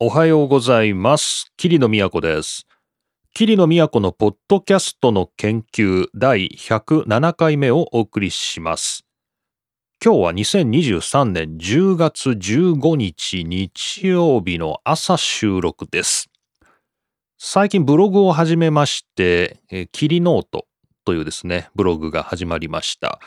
おはようございます。桐野都です。桐野都のポッドキャストの研究第107回目をお送りします。今日は2023年10月15日日曜日の朝収録です。最近ブログを始めまして、桐ノートというですね、ブログが始まりました。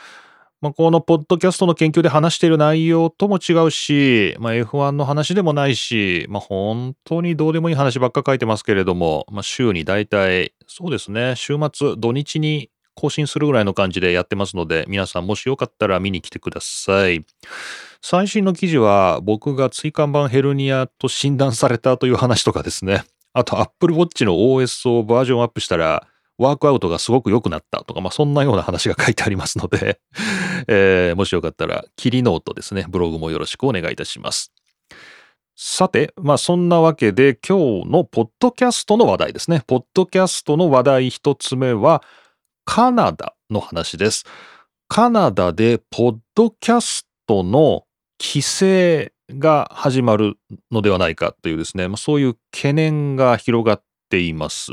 このポッドキャストの研究で話している内容とも違うし、F1 の話でもないし、本当にどうでもいい話ばっか書いてますけれども、週にだいたいそうですね、週末土日に更新するぐらいの感じでやってますので、皆さんもしよかったら見に来てください。最新の記事は僕が椎間板ヘルニアと診断されたという話とかですね。あと Apple Watch の OS をバージョンアップしたらワークアウトがすごく良くなったとか、そんなような話が書いてありますので、もしよかったら桐ノートですね、ブログもよろしくお願いいたします。さて、そんなわけで今日のポッドキャストの話題ですね。ポッドキャストの話題一つ目はカナダの話です。カナダでポッドキャストの規制が始まるのではないかというですね、そういう懸念が広がっています。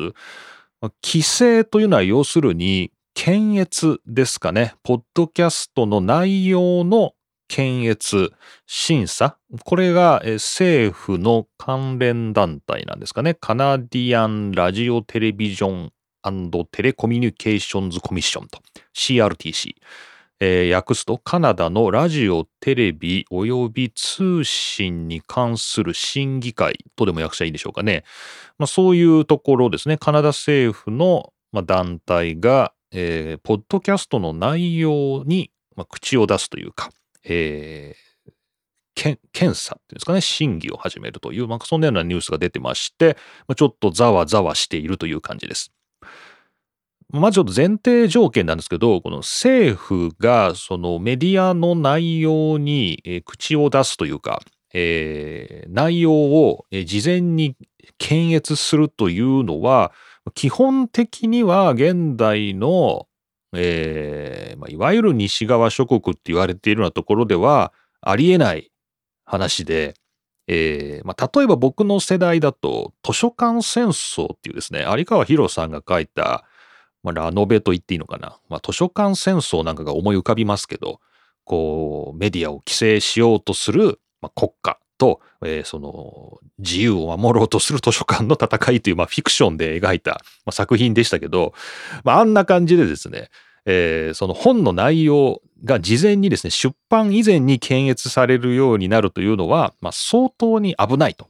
規制というのは要するに検閲ですかね。ポッドキャストの内容の検閲審査、これが政府の関連団体なんですかね。カナディアンラジオテレビジョン&テレコミュニケーションズコミッションと CRTC、訳すとカナダのラジオテレビおよび通信に関する審議会とでも訳しゃいいでしょうかね。そういうところですね。カナダ政府の団体が、ポッドキャストの内容に口を出すというか、検査っていうんですかね、審議を始めるという、そんなようなニュースが出てまして、ちょっとざわざわしているという感じです。まずちょっと前提条件なんですけど、この政府がそのメディアの内容に口を出すというか、内容を事前に検閲するというのは、基本的には現代の、いわゆる西側諸国って言われているようなところではありえない話で、例えば僕の世代だと図書館戦争っていうですね、有川博さんが書いたラノベと言っていいのかな、図書館戦争なんかが思い浮かびますけど、こうメディアを規制しようとする、国家と、その自由を守ろうとする図書館の戦いという、フィクションで描いた、作品でしたけど、あんな感じでですね、その本の内容が事前にですね、出版以前に検閲されるようになるというのは、相当に危ないと。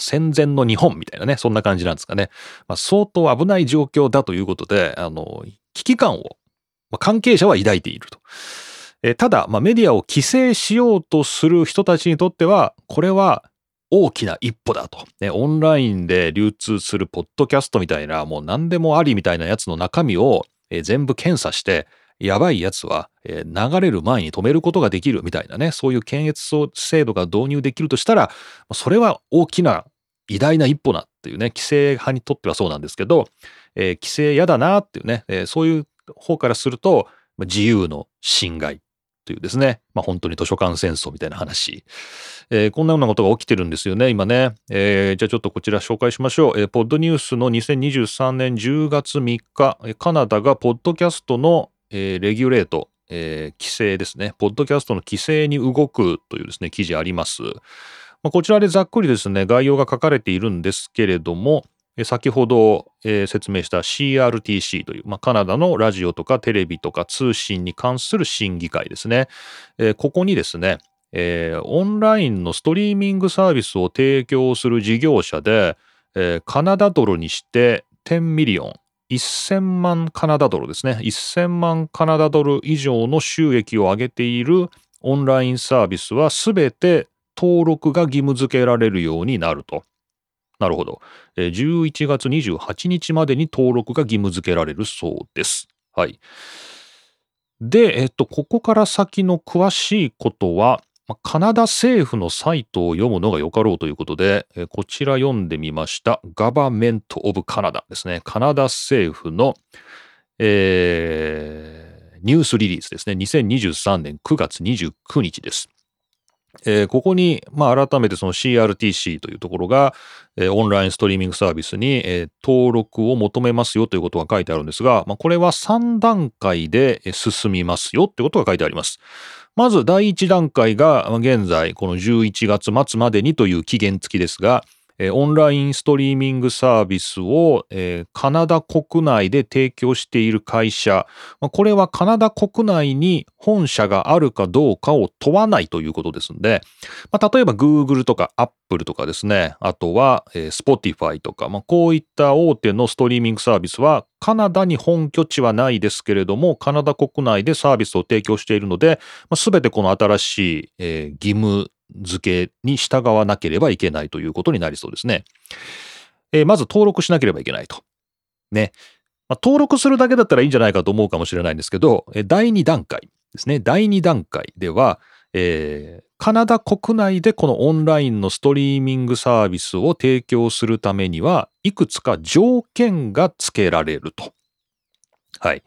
戦前の日本みたいなね、そんな感じなんですかね。相当危ない状況だということで、危機感を、関係者は抱いていると。ただ、メディアを規制しようとする人たちにとっては、これは大きな一歩だと。オンラインで流通するポッドキャストみたいな、もう何でもありみたいなやつの中身を全部検査して、やばいやつは流れる前に止めることができるみたいなね、そういう検閲制度が導入できるとしたら、それは大きな偉大な一歩なっていうね、規制派にとってはそうなんですけど、規制嫌だなっていうね、そういう方からすると自由の侵害というですね、本当に図書館戦争みたいな話、こんなようなことが起きてるんですよね今ね。じゃあちょっとこちら紹介しましょう。ポッドニュースの2023年10月3日、カナダがポッドキャストのレギュレート、規制ですね、ポッドキャストの規制に動くというですね、記事あります。こちらでざっくりですね、概要が書かれているんですけれども、先ほど、説明した CRTC という、カナダのラジオとかテレビとか通信に関する審議会ですね、ここにですね、オンラインのストリーミングサービスを提供する事業者で、カナダドルにして10ミリオン1000万カナダドルですね、1000万カナダドル以上の収益を上げているオンラインサービスはすべて登録が義務付けられるようになると。なるほど。11月28日までに登録が義務付けられるそうです。はい。で、ここから先の詳しいことはカナダ政府のサイトを読むのがよかろうということで、こちら読んでみました。 Government of Canada ですね、カナダ政府の、ニュースリリースですね。2023年9月29日です。ここに、改めてその CRTC というところが、オンラインストリーミングサービスに、登録を求めますよということが書いてあるんですが、これは3段階で進みますよということが書いてあります。まず第1段階が現在この11月末までにという期限付きですが、オンラインストリーミングサービスをカナダ国内で提供している会社、これはカナダ国内に本社があるかどうかを問わないということですので、例えば Google とか Apple とかですね、あとは Spotify とか、こういった大手のストリーミングサービスはカナダに本拠地はないですけれども、カナダ国内でサービスを提供しているので、全てこの新しい義務付けに従わなければいけないということになりそうですね。まず登録しなければいけないと。ね。登録するだけだったらいいんじゃないかと思うかもしれないんですけど、第2段階ですね。第2段階では、カナダ国内でこのオンラインのストリーミングサービスを提供するためには、いくつか条件が付けられると。はい。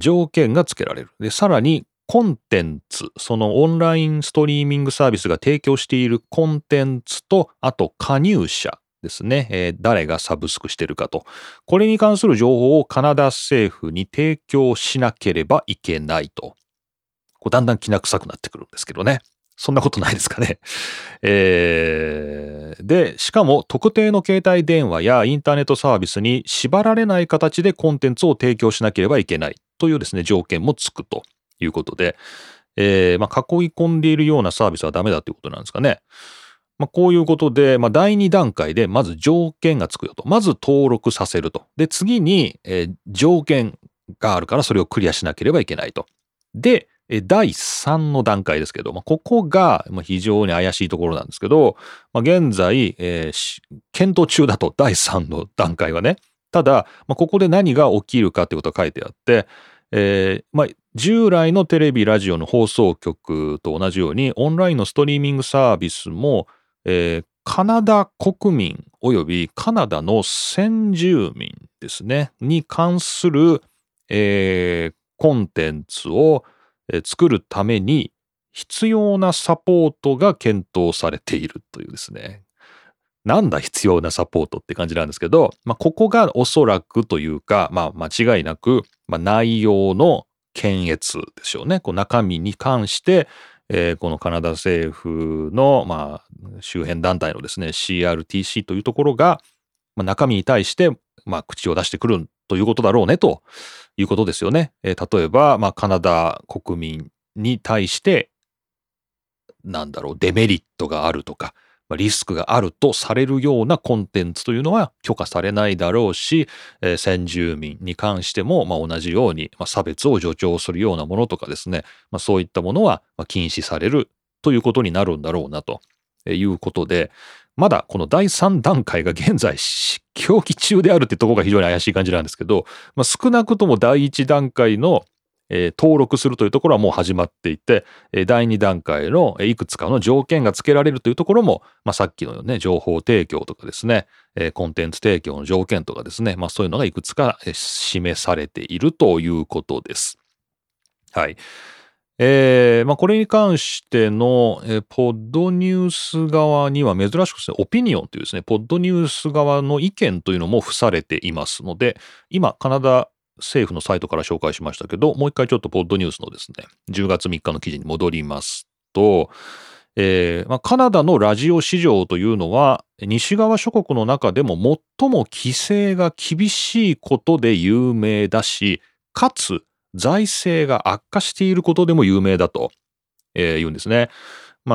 条件が付けられる。で、さらに、コンテンツ、そのオンラインストリーミングサービスが提供しているコンテンツと、あと加入者ですね、誰がサブスクしてるかと、これに関する情報をカナダ政府に提供しなければいけないと。だんだんきな臭くなってくるんですけどね。そんなことないですかね。で、しかも特定の携帯電話やインターネットサービスに縛られない形でコンテンツを提供しなければいけないというですね、条件もつくと。いうことで、囲い込んでいるようなサービスはダメだということなんですかね。こういうことで、第2段階でまず条件がつくよと。まず登録させると。で、次に、条件があるからそれをクリアしなければいけないと。で、第3の段階ですけど、ここが非常に怪しいところなんですけど、現在、検討中だと、第3の段階はね。ただ、ここで何が起きるかということが書いてあって、従来のテレビラジオの放送局と同じようにオンラインのストリーミングサービスも、カナダ国民およびカナダの先住民ですねに関する、コンテンツを、作るために必要なサポートが検討されているというですね。なんだ必要なサポートって感じなんですけど、ここがおそらくというか、間違いなく、内容の検閲でしょうね。中身に関して、このカナダ政府の、周辺団体のですね CRTC というところが、中身に対して、口を出してくるということだろうねということですよね。例えば、カナダ国民に対してデメリットがあるとかリスクがあるとされるようなコンテンツというのは許可されないだろうし、先住民に関しても同じように差別を助長するようなものとかですね、そういったものは禁止されるということになるんだろうなということで、まだこの第3段階が現在協議中であるってところが非常に怪しい感じなんですけど、少なくとも第1段階の登録するというところはもう始まっていて、第2段階のいくつかの条件が付けられるというところも、さっきのね、情報提供とかですね、コンテンツ提供の条件とかですね、そういうのがいくつか示されているということです。はい。これに関しての、ポッドニュース側には珍しくですね、オピニオンというですね、ポッドニュース側の意見というのも付されていますので、今、カナダ政府のサイトから紹介しましたけど、もう一回ちょっとポッドニュースのですね、10月3日の記事に戻りますと、カナダのラジオ市場というのは、西側諸国の中でも最も規制が厳しいことで有名だし、かつ財政が悪化していることでも有名だと、言うんですね。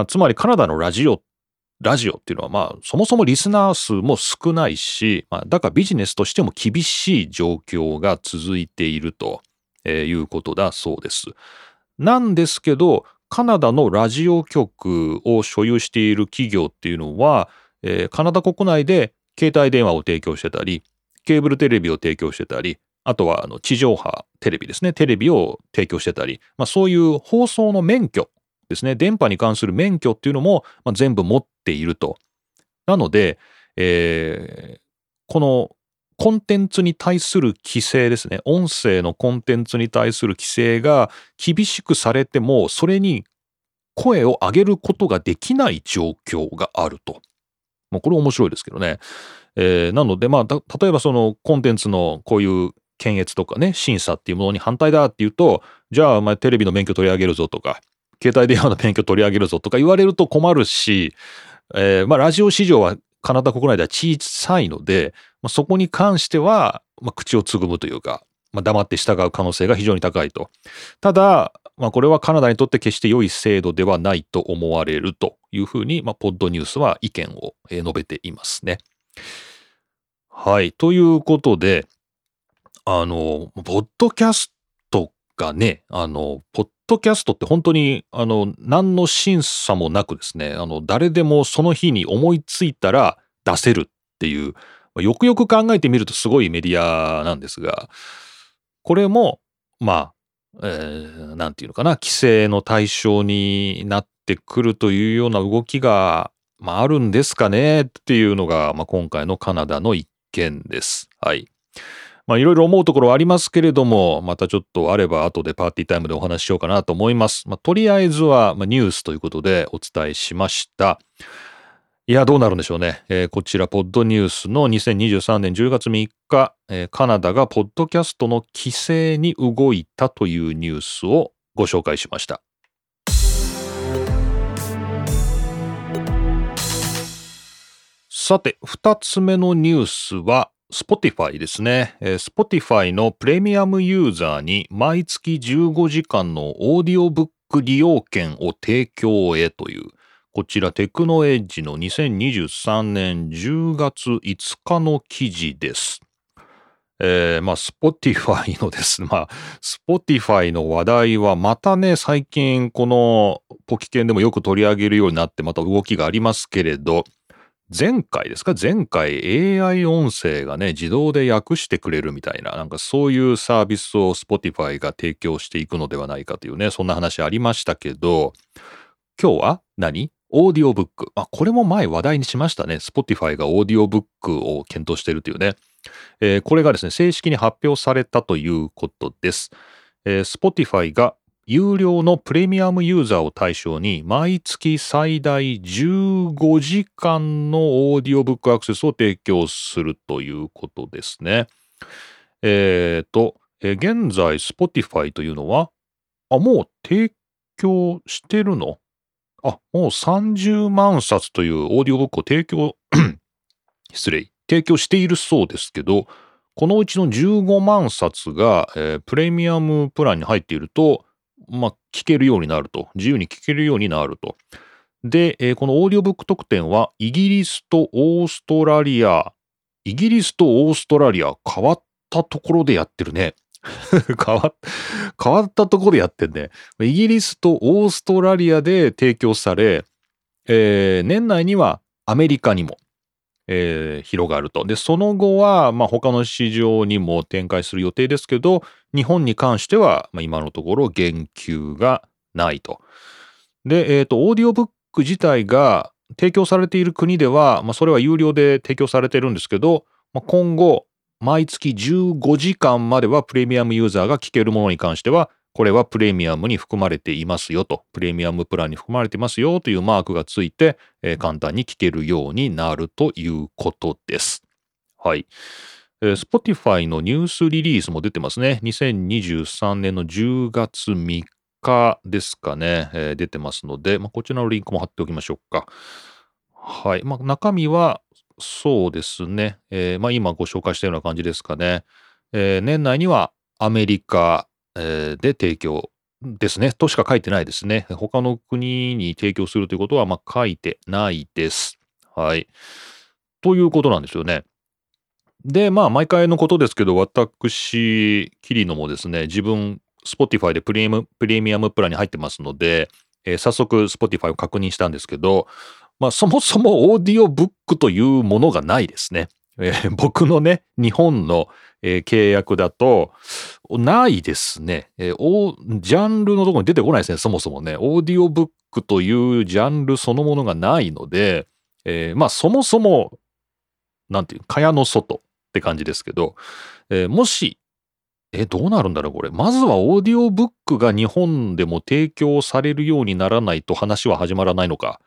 つまりカナダのラジオっていうのはそもそもリスナー数も少ないし、だからビジネスとしても厳しい状況が続いているということだそうです。なんですけど、カナダのラジオ局を所有している企業っていうのは、カナダ国内で携帯電話を提供してたり、ケーブルテレビを提供してたり、あとは地上波テレビですね、テレビを提供してたり、そういう放送の免許ですね、電波に関する免許っていうのも全部持っていると。なので、このコンテンツに対する規制ですね、音声のコンテンツに対する規制が厳しくされても、それに声を上げることができない状況があると。もうこれ面白いですけどね。なので、まあ、例えばそのコンテンツのこういう検閲とかね、審査っていうものに反対だっていうと、じゃあお前テレビの免許取り上げるぞとか、携帯電話の免許取り上げるぞとか言われると困るし、まあラジオ市場はカナダ国内では小さいので、まあ、そこに関しては、まあ、口をつぐむというか、まあ、黙って従う可能性が非常に高いと。ただ、まあ、これはカナダにとって決して良い制度ではないと思われるというふうに、まあ、ポッドニュースは意見を述べていますね。はい。ということで、ポッドキャストがね、ポッドキャストって本当に何の審査もなくですね、誰でもその日に思いついたら出せるっていう、よくよく考えてみるとすごいメディアなんですが、これもまあ、なんていうのかな、規制の対象になってくるというような動きが、まあ、あるんですかねっていうのが、まあ、今回のカナダの一件です。はい。まあ、いろいろ思うところはありますけれども、またちょっとあれば後でパーティータイムでお話ししようかなと思います。まあ、とりあえずはニュースということでお伝えしました。いや、どうなるんでしょうね。こちら、ポッドニュースの2023年10月3日、カナダがポッドキャストの規制に動いたというニュースをご紹介しました。さて、2つ目のニュースは、Spotify ですね。Spotify のプレミアムユーザーに毎月15時間のオーディオブック利用券を提供へという、こちらテクノエッジの2023年10月5日の記事です。まあ Spotify のですね、まあ Spotify の話題はまたね、最近このポキケンでもよく取り上げるようになってまた動きがありますけれど、前回ですか？前回 AI 音声がね、自動で訳してくれるみたいな、なんかそういうサービスを Spotify が提供していくのではないかというね、そんな話ありましたけど、今日は何？オーディオブック。あ、これも前話題にしましたね。Spotify がオーディオブックを検討しているというね。これがですね、正式に発表されたということです。Spotify が有料のプレミアムユーザーを対象に毎月最大15時間のオーディオブックアクセスを提供するということですね。現在 Spotify というのは、あ、もう提供してるの？あ、もう30万冊というオーディオブックを提供しているそうですけど、このうちの15万冊が、プレミアムプランに入っていると、まあ、聞けるようになると。自由に聞けるようになると。で、このオーディオブック特典は、イギリスとオーストラリア、変わったところでやってるね。変わったところでやってんね。イギリスとオーストラリアで提供され、年内にはアメリカにも、広がると。で、その後は、まあ、他の市場にも展開する予定ですけど、日本に関しては、まあ、今のところ言及がないと。で、オーディオブック自体が提供されている国では、まあ、それは有料で提供されているんですけど、まあ、今後、毎月15時間まではプレミアムユーザーが聞けるものに関しては、これはプレミアムに含まれていますよと、プレミアムプランに含まれていますよというマークがついて、簡単に聞けるようになるということです。はい。Spotify のニュースリリースも出てますね。2023年の10月3日ですかね。出てますので、まあ、こちらのリンクも貼っておきましょうか。はい。まあ、中身はそうですね。まあ、今ご紹介したような感じですかね。年内にはアメリカ、で提供ですねとしか書いてないですね。他の国に提供するということは、まあ、書いてないです。はい。ということなんですよね。で、まあ毎回のことですけど、私キリノもですね、自分 Spotify でプレミアムプランに入ってますので、早速 Spotify を確認したんですけど、まあ、そもそもオーディオブックというものがないですね。僕のね、日本の、契約だとないですね。ジャンルのところに出てこないですね。そもそもね、オーディオブックというジャンルそのものがないので、まあそもそもなんていう、蚊帳の外って感じですけど、もしどうなるんだろうこれ。まずはオーディオブックが日本でも提供されるようにならないと話は始まらないのか。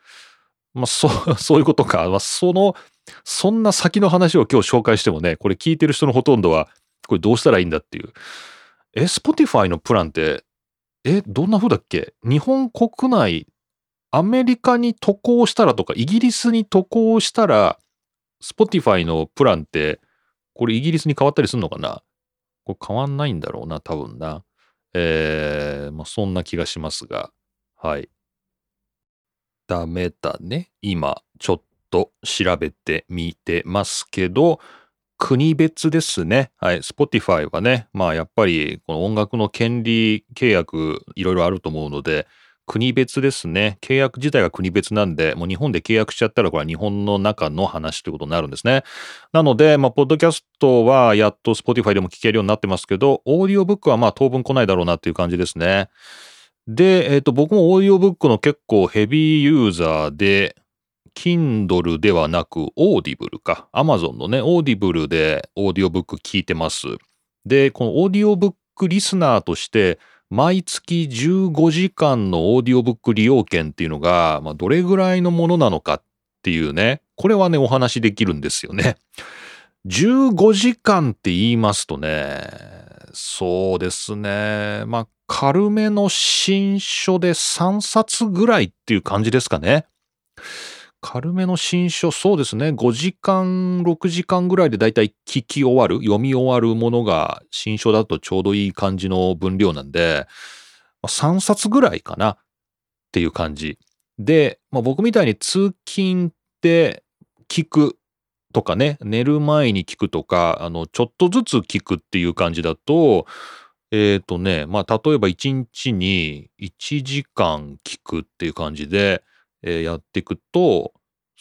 まあ、そういうことか。まあ、そんな先の話を今日紹介してもね、これ聞いてる人のほとんどは、これどうしたらいいんだっていう。Spotify のプランって、どんな風だっけ？日本国内、アメリカに渡航したらとか、イギリスに渡航したら、Spotify のプランって、これイギリスに変わったりするのかな？これ変わんないんだろうな、多分な。まあ、そんな気がしますが、はい。ダメだね。今、ちょっと調べてみてますけど、国別ですね。はい。Spotify はね、まあ、やっぱり、この音楽の権利契約、いろいろあると思うので、国別ですね。契約自体が国別なんで、もう日本で契約しちゃったら、これは日本の中の話ということになるんですね。なので、まあ、ポッドキャストはやっと Spotify でも聞けるようになってますけど、オーディオブックはまあ当分来ないだろうなっていう感じですね。で、僕もオーディオブックの結構ヘビーユーザーで、Kindle ではなく、Audible か。Amazon のね、Audible でオーディオブック聞いてます。で、このオーディオブックリスナーとして、毎月15時間のオーディオブック利用券っていうのが、まあ、どれぐらいのものなのかっていうね、これはね、お話できるんですよね。15時間って言いますとね、そうですね、まあ、軽めの新書で3冊ぐらいっていう感じですかね。軽めの新書、そうですね、5時間、6時間ぐらいでだいたい聞き終わる、読み終わるものが新書だとちょうどいい感じの分量なんで、3冊ぐらいかなっていう感じ。で、まあ、僕みたいに通勤で聞くとかね、寝る前に聞くとか、ちょっとずつ聞くっていう感じだと、まあ、例えば1日に1時間聞くっていう感じで、やっていくと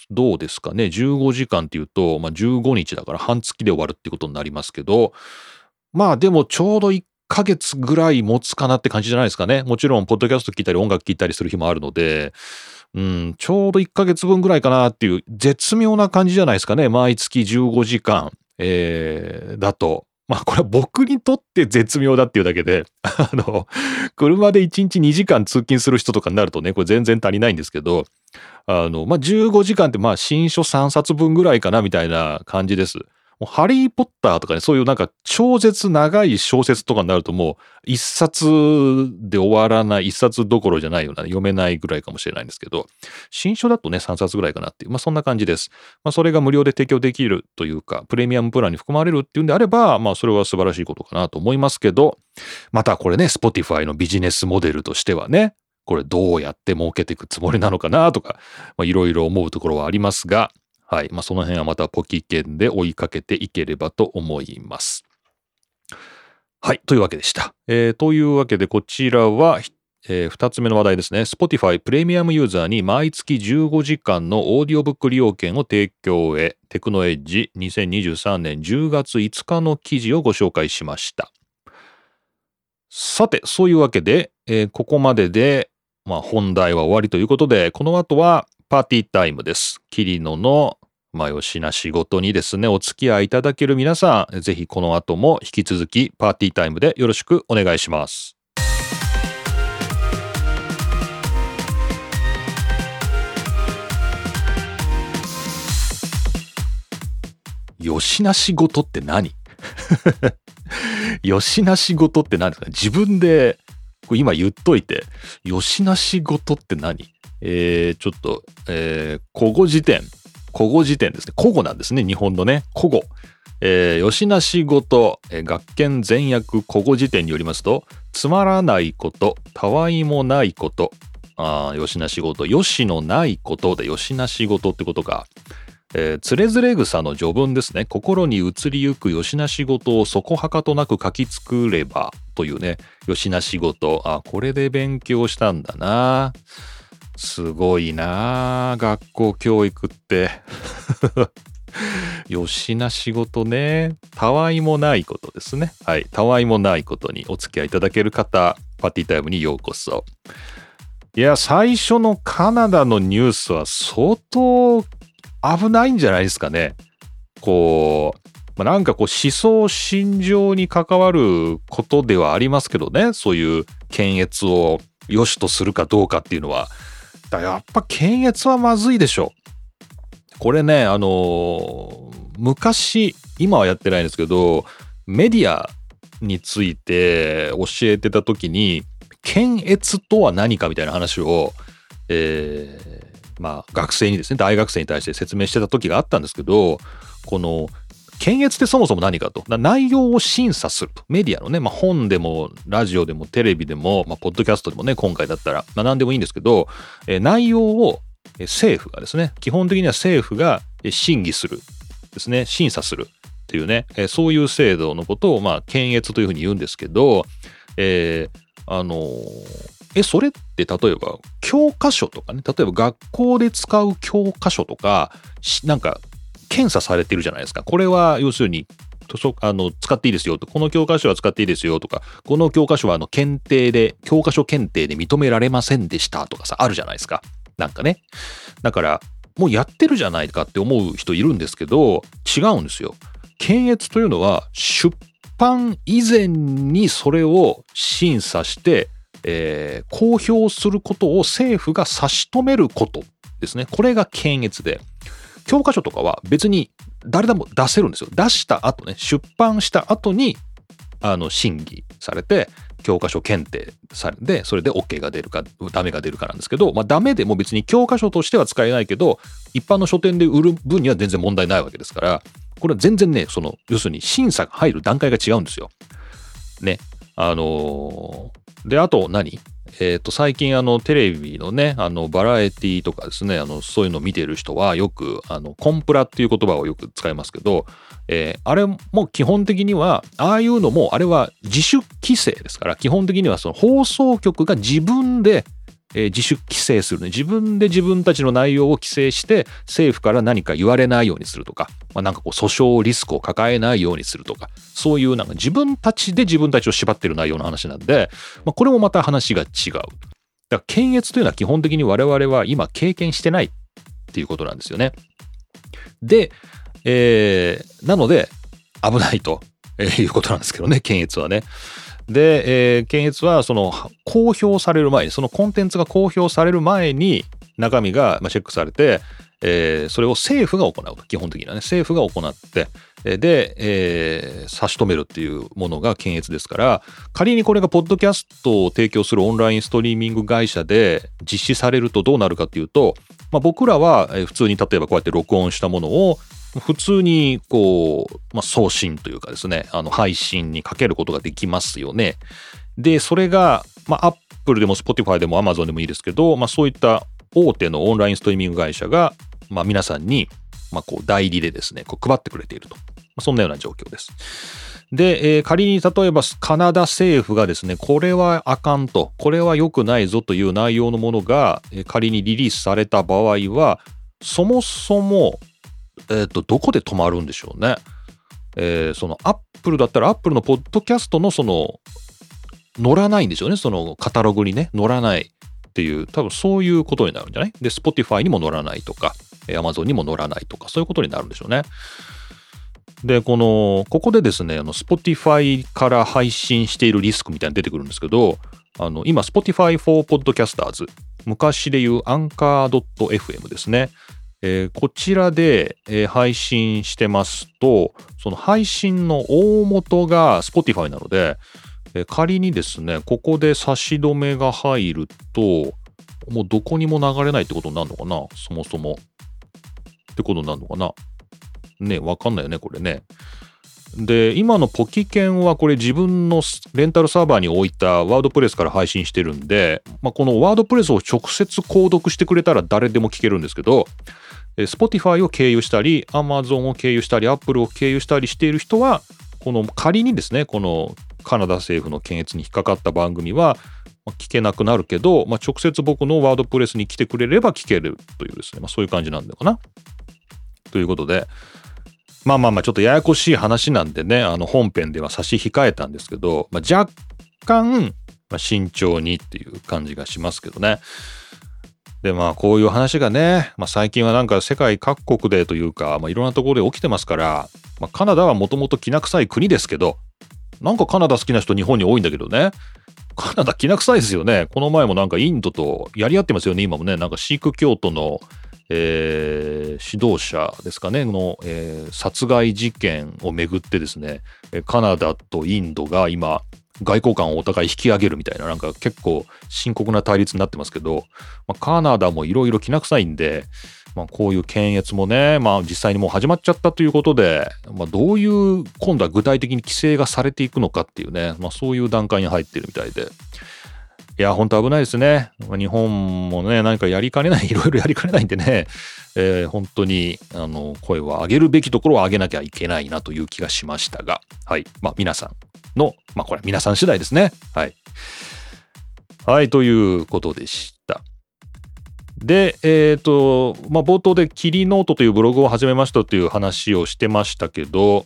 どうですかね。15時間っていうと、まあ、15日だから半月で終わるってことになりますけど、まあでもちょうど1ヶ月ぐらい持つかなって感じじゃないですかね。もちろんポッドキャスト聞いたり音楽聞いたりする日もあるので、うん、ちょうど1ヶ月分ぐらいかなっていう絶妙な感じじゃないですかね。毎月15時間、だと。まあこれは僕にとって絶妙だっていうだけで、車で1日2時間通勤する人とかになるとね、これ全然足りないんですけど、まあ15時間ってまあ新書3冊分ぐらいかなみたいな感じです。もうハリーポッターとかね、そういうなんか超絶長い小説とかになるともう1冊で終わらない、1冊どころじゃないような、読めないぐらいかもしれないんですけど、新書だとね3冊ぐらいかなっていう、まあそんな感じです。まあそれが無料で提供できるというか、プレミアムプランに含まれるっていうんであれば、まあそれは素晴らしいことかなと思いますけど、またこれね、Spotify のビジネスモデルとしてはね、これどうやって儲けていくつもりなのかなとか、いろいろ思うところはありますが、はい。まあ、その辺はまたポキケンで追いかけていければと思います。はい。というわけでした。というわけで、こちらは、2つ目の話題ですね。Spotify プレミアムユーザーに毎月15時間のオーディオブック利用券を提供へ、テクノエッジ2023年10月5日の記事をご紹介しました。さて、そういうわけで、ここまでで、まあ、本題は終わりということで、この後はパーティータイムです。キリノのまよしな仕事にですね、お付き合いいただける皆さん、ぜひこの後も引き続きパーティータイムでよろしくお願いします。よしな仕事って何？よしな仕事って何ですか？自分で今言っといて、よしな仕事って何？ちょっと、古語辞典ですね。古語なんですね。日本のね、古語。よしな仕事、学研全訳古語辞典によりますと、つまらないこと、たわいもないこと、よしな仕事、よしのないことでよしな仕事ってことか。つれづれ草の序文ですね。心に移りゆくよしな仕事をそこはかとなく書き作ればというね、よしな仕事。あ、これで勉強したんだな。すごいな、学校教育って。よしな仕事ね。たわいもないことですね。はい。たわいもないことにお付き合いいただける方、パーティータイムにようこそ。いや、最初のカナダのニュースは相当危ないんじゃないですかね。こう、まあ、なんかこう思想信条に関わることではありますけどね、そういう検閲を良しとするかどうかっていうのは、だやっぱ検閲はまずいでしょ。これね、昔、今はやってないんですけど、メディアについて教えてた時に、検閲とは何かみたいな話を、まあ学生にですね、大学生に対して説明してた時があったんですけど、この検閲ってそもそも何かと、内容を審査すると、メディアのね、まあ本でもラジオでもテレビでも、まあポッドキャストでもね、今回だったら、まあ何でもいいんですけど、内容を政府がですね、基本的には政府が審議するですね、審査するっていうね、そういう制度のことをまあ検閲というふうに言うんですけど、それって例えば教科書とかね、例えば学校で使う教科書とかなんか検査されてるじゃないですか。これは要するに使っていいですよと、この教科書は使っていいですよとか、この教科書は検定で、教科書検定で認められませんでしたとかさ、あるじゃないですか。なんかね、だからもうやってるじゃないかって思う人いるんですけど、違うんですよ。検閲というのは出版以前にそれを審査して、公表することを政府が差し止めることですね。これが検閲で、教科書とかは別に誰でも出せるんですよ。出した後ね、出版した後に審議されて教科書検定されて、それで OK が出るかダメが出るかなんですけど、まあダメでも別に教科書としては使えないけど、一般の書店で売る分には全然問題ないわけですから、これは全然ね、その要するに審査が入る段階が違うんですよね。で、あと何、最近テレビのね、バラエティとかですね、そういうのを見てる人はよくコンプラっていう言葉をよく使いますけど、あれも基本的には、ああいうのもあれは自主規制ですから、基本的にはその放送局が自分で、自主規制するね。自分で自分たちの内容を規制して、政府から何か言われないようにするとか、まあ、なんかこう訴訟リスクを抱えないようにするとか、そういうなんか自分たちで自分たちを縛ってる内容の話なんで、まあ、これもまた話が違う。だから検閲というのは基本的に我々は今経験してないっていうことなんですよね。で、なので危ないということなんですけどね、検閲はね。で、検閲はその公表される前に、そのコンテンツが公表される前に中身がチェックされて、それを政府が行うと、基本的にはね、政府が行って、で、差し止めるっていうものが検閲ですから、仮にこれがポッドキャストを提供するオンラインストリーミング会社で実施されるとどうなるかっていうと、まあ、僕らは普通に例えばこうやって録音したものを普通にこう、まあ、送信というかですね、配信にかけることができますよね。で、それが、まあ、Apple でも Spotify でも Amazon でもいいですけど、まあ、そういった大手のオンラインストリーミング会社が、まあ、皆さんに、まあ、こう代理でですね、こう配ってくれていると。まあ、そんなような状況です。で、仮に例えばカナダ政府がですね、これはあかんと、これは良くないぞという内容のものが、仮にリリースされた場合は、そもそも、どこで止まるんでしょうね。そのアップルだったら、アップルのポッドキャストのその乗らないんでしょうね。そのカタログにね、乗らないっていう、多分そういうことになるんじゃない？で、Spotify にも乗らないとか、Amazon にも乗らないとか、そういうことになるんでしょうね。で、ここでですね、Spotify から配信しているリスクみたいに出てくるんですけど、今 Spotify for Podcasters、昔で言う Anchor.fm ですね。こちらで、配信してますと、その配信の大元が Spotify なので、仮にですね、ここで差し止めが入ると、もうどこにも流れないってことになるのかな、そもそも。ってことになるのかな。ね、わかんないよね、これね。で、今のポキケンはこれ自分のレンタルサーバーに置いたワードプレスから配信してるんで、まあ、このワードプレスを直接購読してくれたら誰でも聞けるんですけど、Spotify を経由したり、Amazon を経由したり、Apple を経由したりしている人は、この仮にですね、このカナダ政府の検閲に引っかかった番組は聞けなくなるけど、まあ、直接僕のワードプレスに来てくれれば聞けるというですね、まあ、そういう感じなんだかな。ということで、まあまあまあちょっとややこしい話なんでね、本編では差し控えたんですけど、まあ、若干、まあ、慎重にっていう感じがしますけどね。で、まあこういう話がね、まあ、最近はなんか世界各国でというか、まあ、いろんなところで起きてますから、まあ、カナダはもともときな臭い国ですけど、なんかカナダ好きな人日本に多いんだけどね。カナダきな臭いですよね。この前もなんかインドとやり合ってますよね。今もね、なんかシーク教徒の、指導者ですかねの、殺害事件をめぐってですね、カナダとインドが今外交官をお互い引き上げるみたいな、なんか結構深刻な対立になってますけど、まあ、カナダもいろいろきな臭いんで、まあ、こういう検閲もね、まあ、実際にもう始まっちゃったということで、まあ、どういう今度は具体的に規制がされていくのかっていうね、まあ、そういう段階に入ってるみたいで、いや本当危ないですね。日本もね、何かやりかねない、いろいろやりかねないんでね、本当に声を上げるべきところは上げなきゃいけないなという気がしましたが、はい、まあ皆さんの、まあこれは皆さん次第ですね。はいはい、ということでした。で、まあ冒頭でキリノートというブログを始めましたという話をしてましたけど、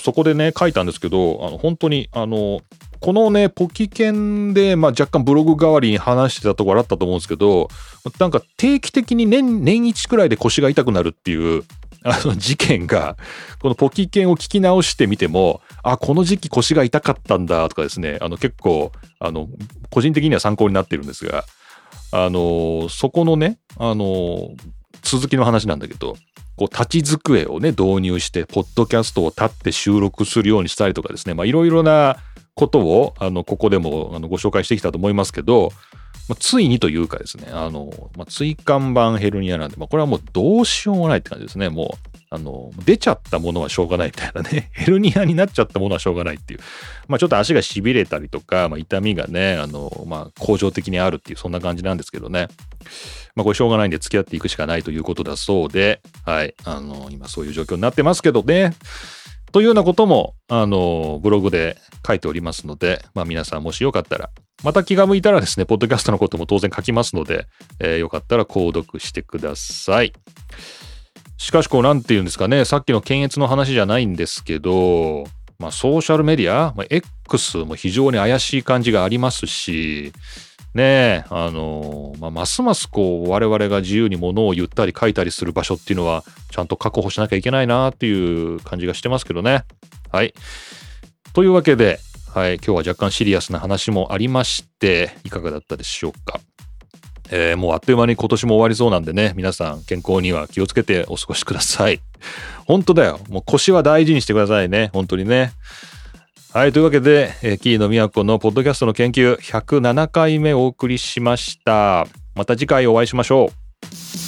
そこでね書いたんですけど、本当にこのねポキケンで、まあ、若干ブログ代わりに話してたところあったと思うんですけど、なんか定期的に年一くらいで腰が痛くなるっていう事件が、このポキケンを聞き直してみても、あ、この時期腰が痛かったんだとかですね、結構個人的には参考になってるんですが、そこのね続きの話なんだけど、こう立ち机をね導入してポッドキャストを立って収録するようにしたりとかですね、まあいろいろなことをここでもご紹介してきたと思いますけど、まあ、ついにというかですね、まあ、椎間板ヘルニアなんで、まあ、これはもうどうしようもないって感じですね。もう出ちゃったものはしょうがないみたいなね、ヘルニアになっちゃったものはしょうがないっていう、まあ、ちょっと足がしびれたりとか、まあ、痛みがねまあ、恒常的にあるっていう、そんな感じなんですけどね、まあ、これしょうがないんで付き合っていくしかないということだそうで、はい、今そういう状況になってますけどね、というようなこともブログで書いておりますので、まあ、皆さんもしよかったら、また気が向いたらですね、ポッドキャストのことも当然書きますので、よかったら購読してください。しかしこうなんていうんですかね、さっきの検閲の話じゃないんですけど、まあ、ソーシャルメディア、まあ、X も非常に怪しい感じがありますしね、まあ、ますますこう我々が自由にものを言ったり書いたりする場所っていうのはちゃんと確保しなきゃいけないなっていう感じがしてますけどね。はい。というわけで、はい、今日は若干シリアスな話もありまして、いかがだったでしょうか。もうあっという間に今年も終わりそうなんでね、皆さん健康には気をつけてお過ごしください。本当だよ。もう腰は大事にしてくださいね。本当にね。はい。というわけで、キーの都のポッドキャストの研究107回目お送りしました。また次回お会いしましょう。